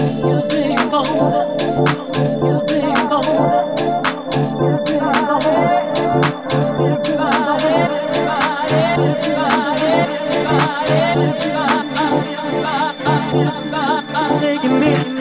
Everybody, taking me.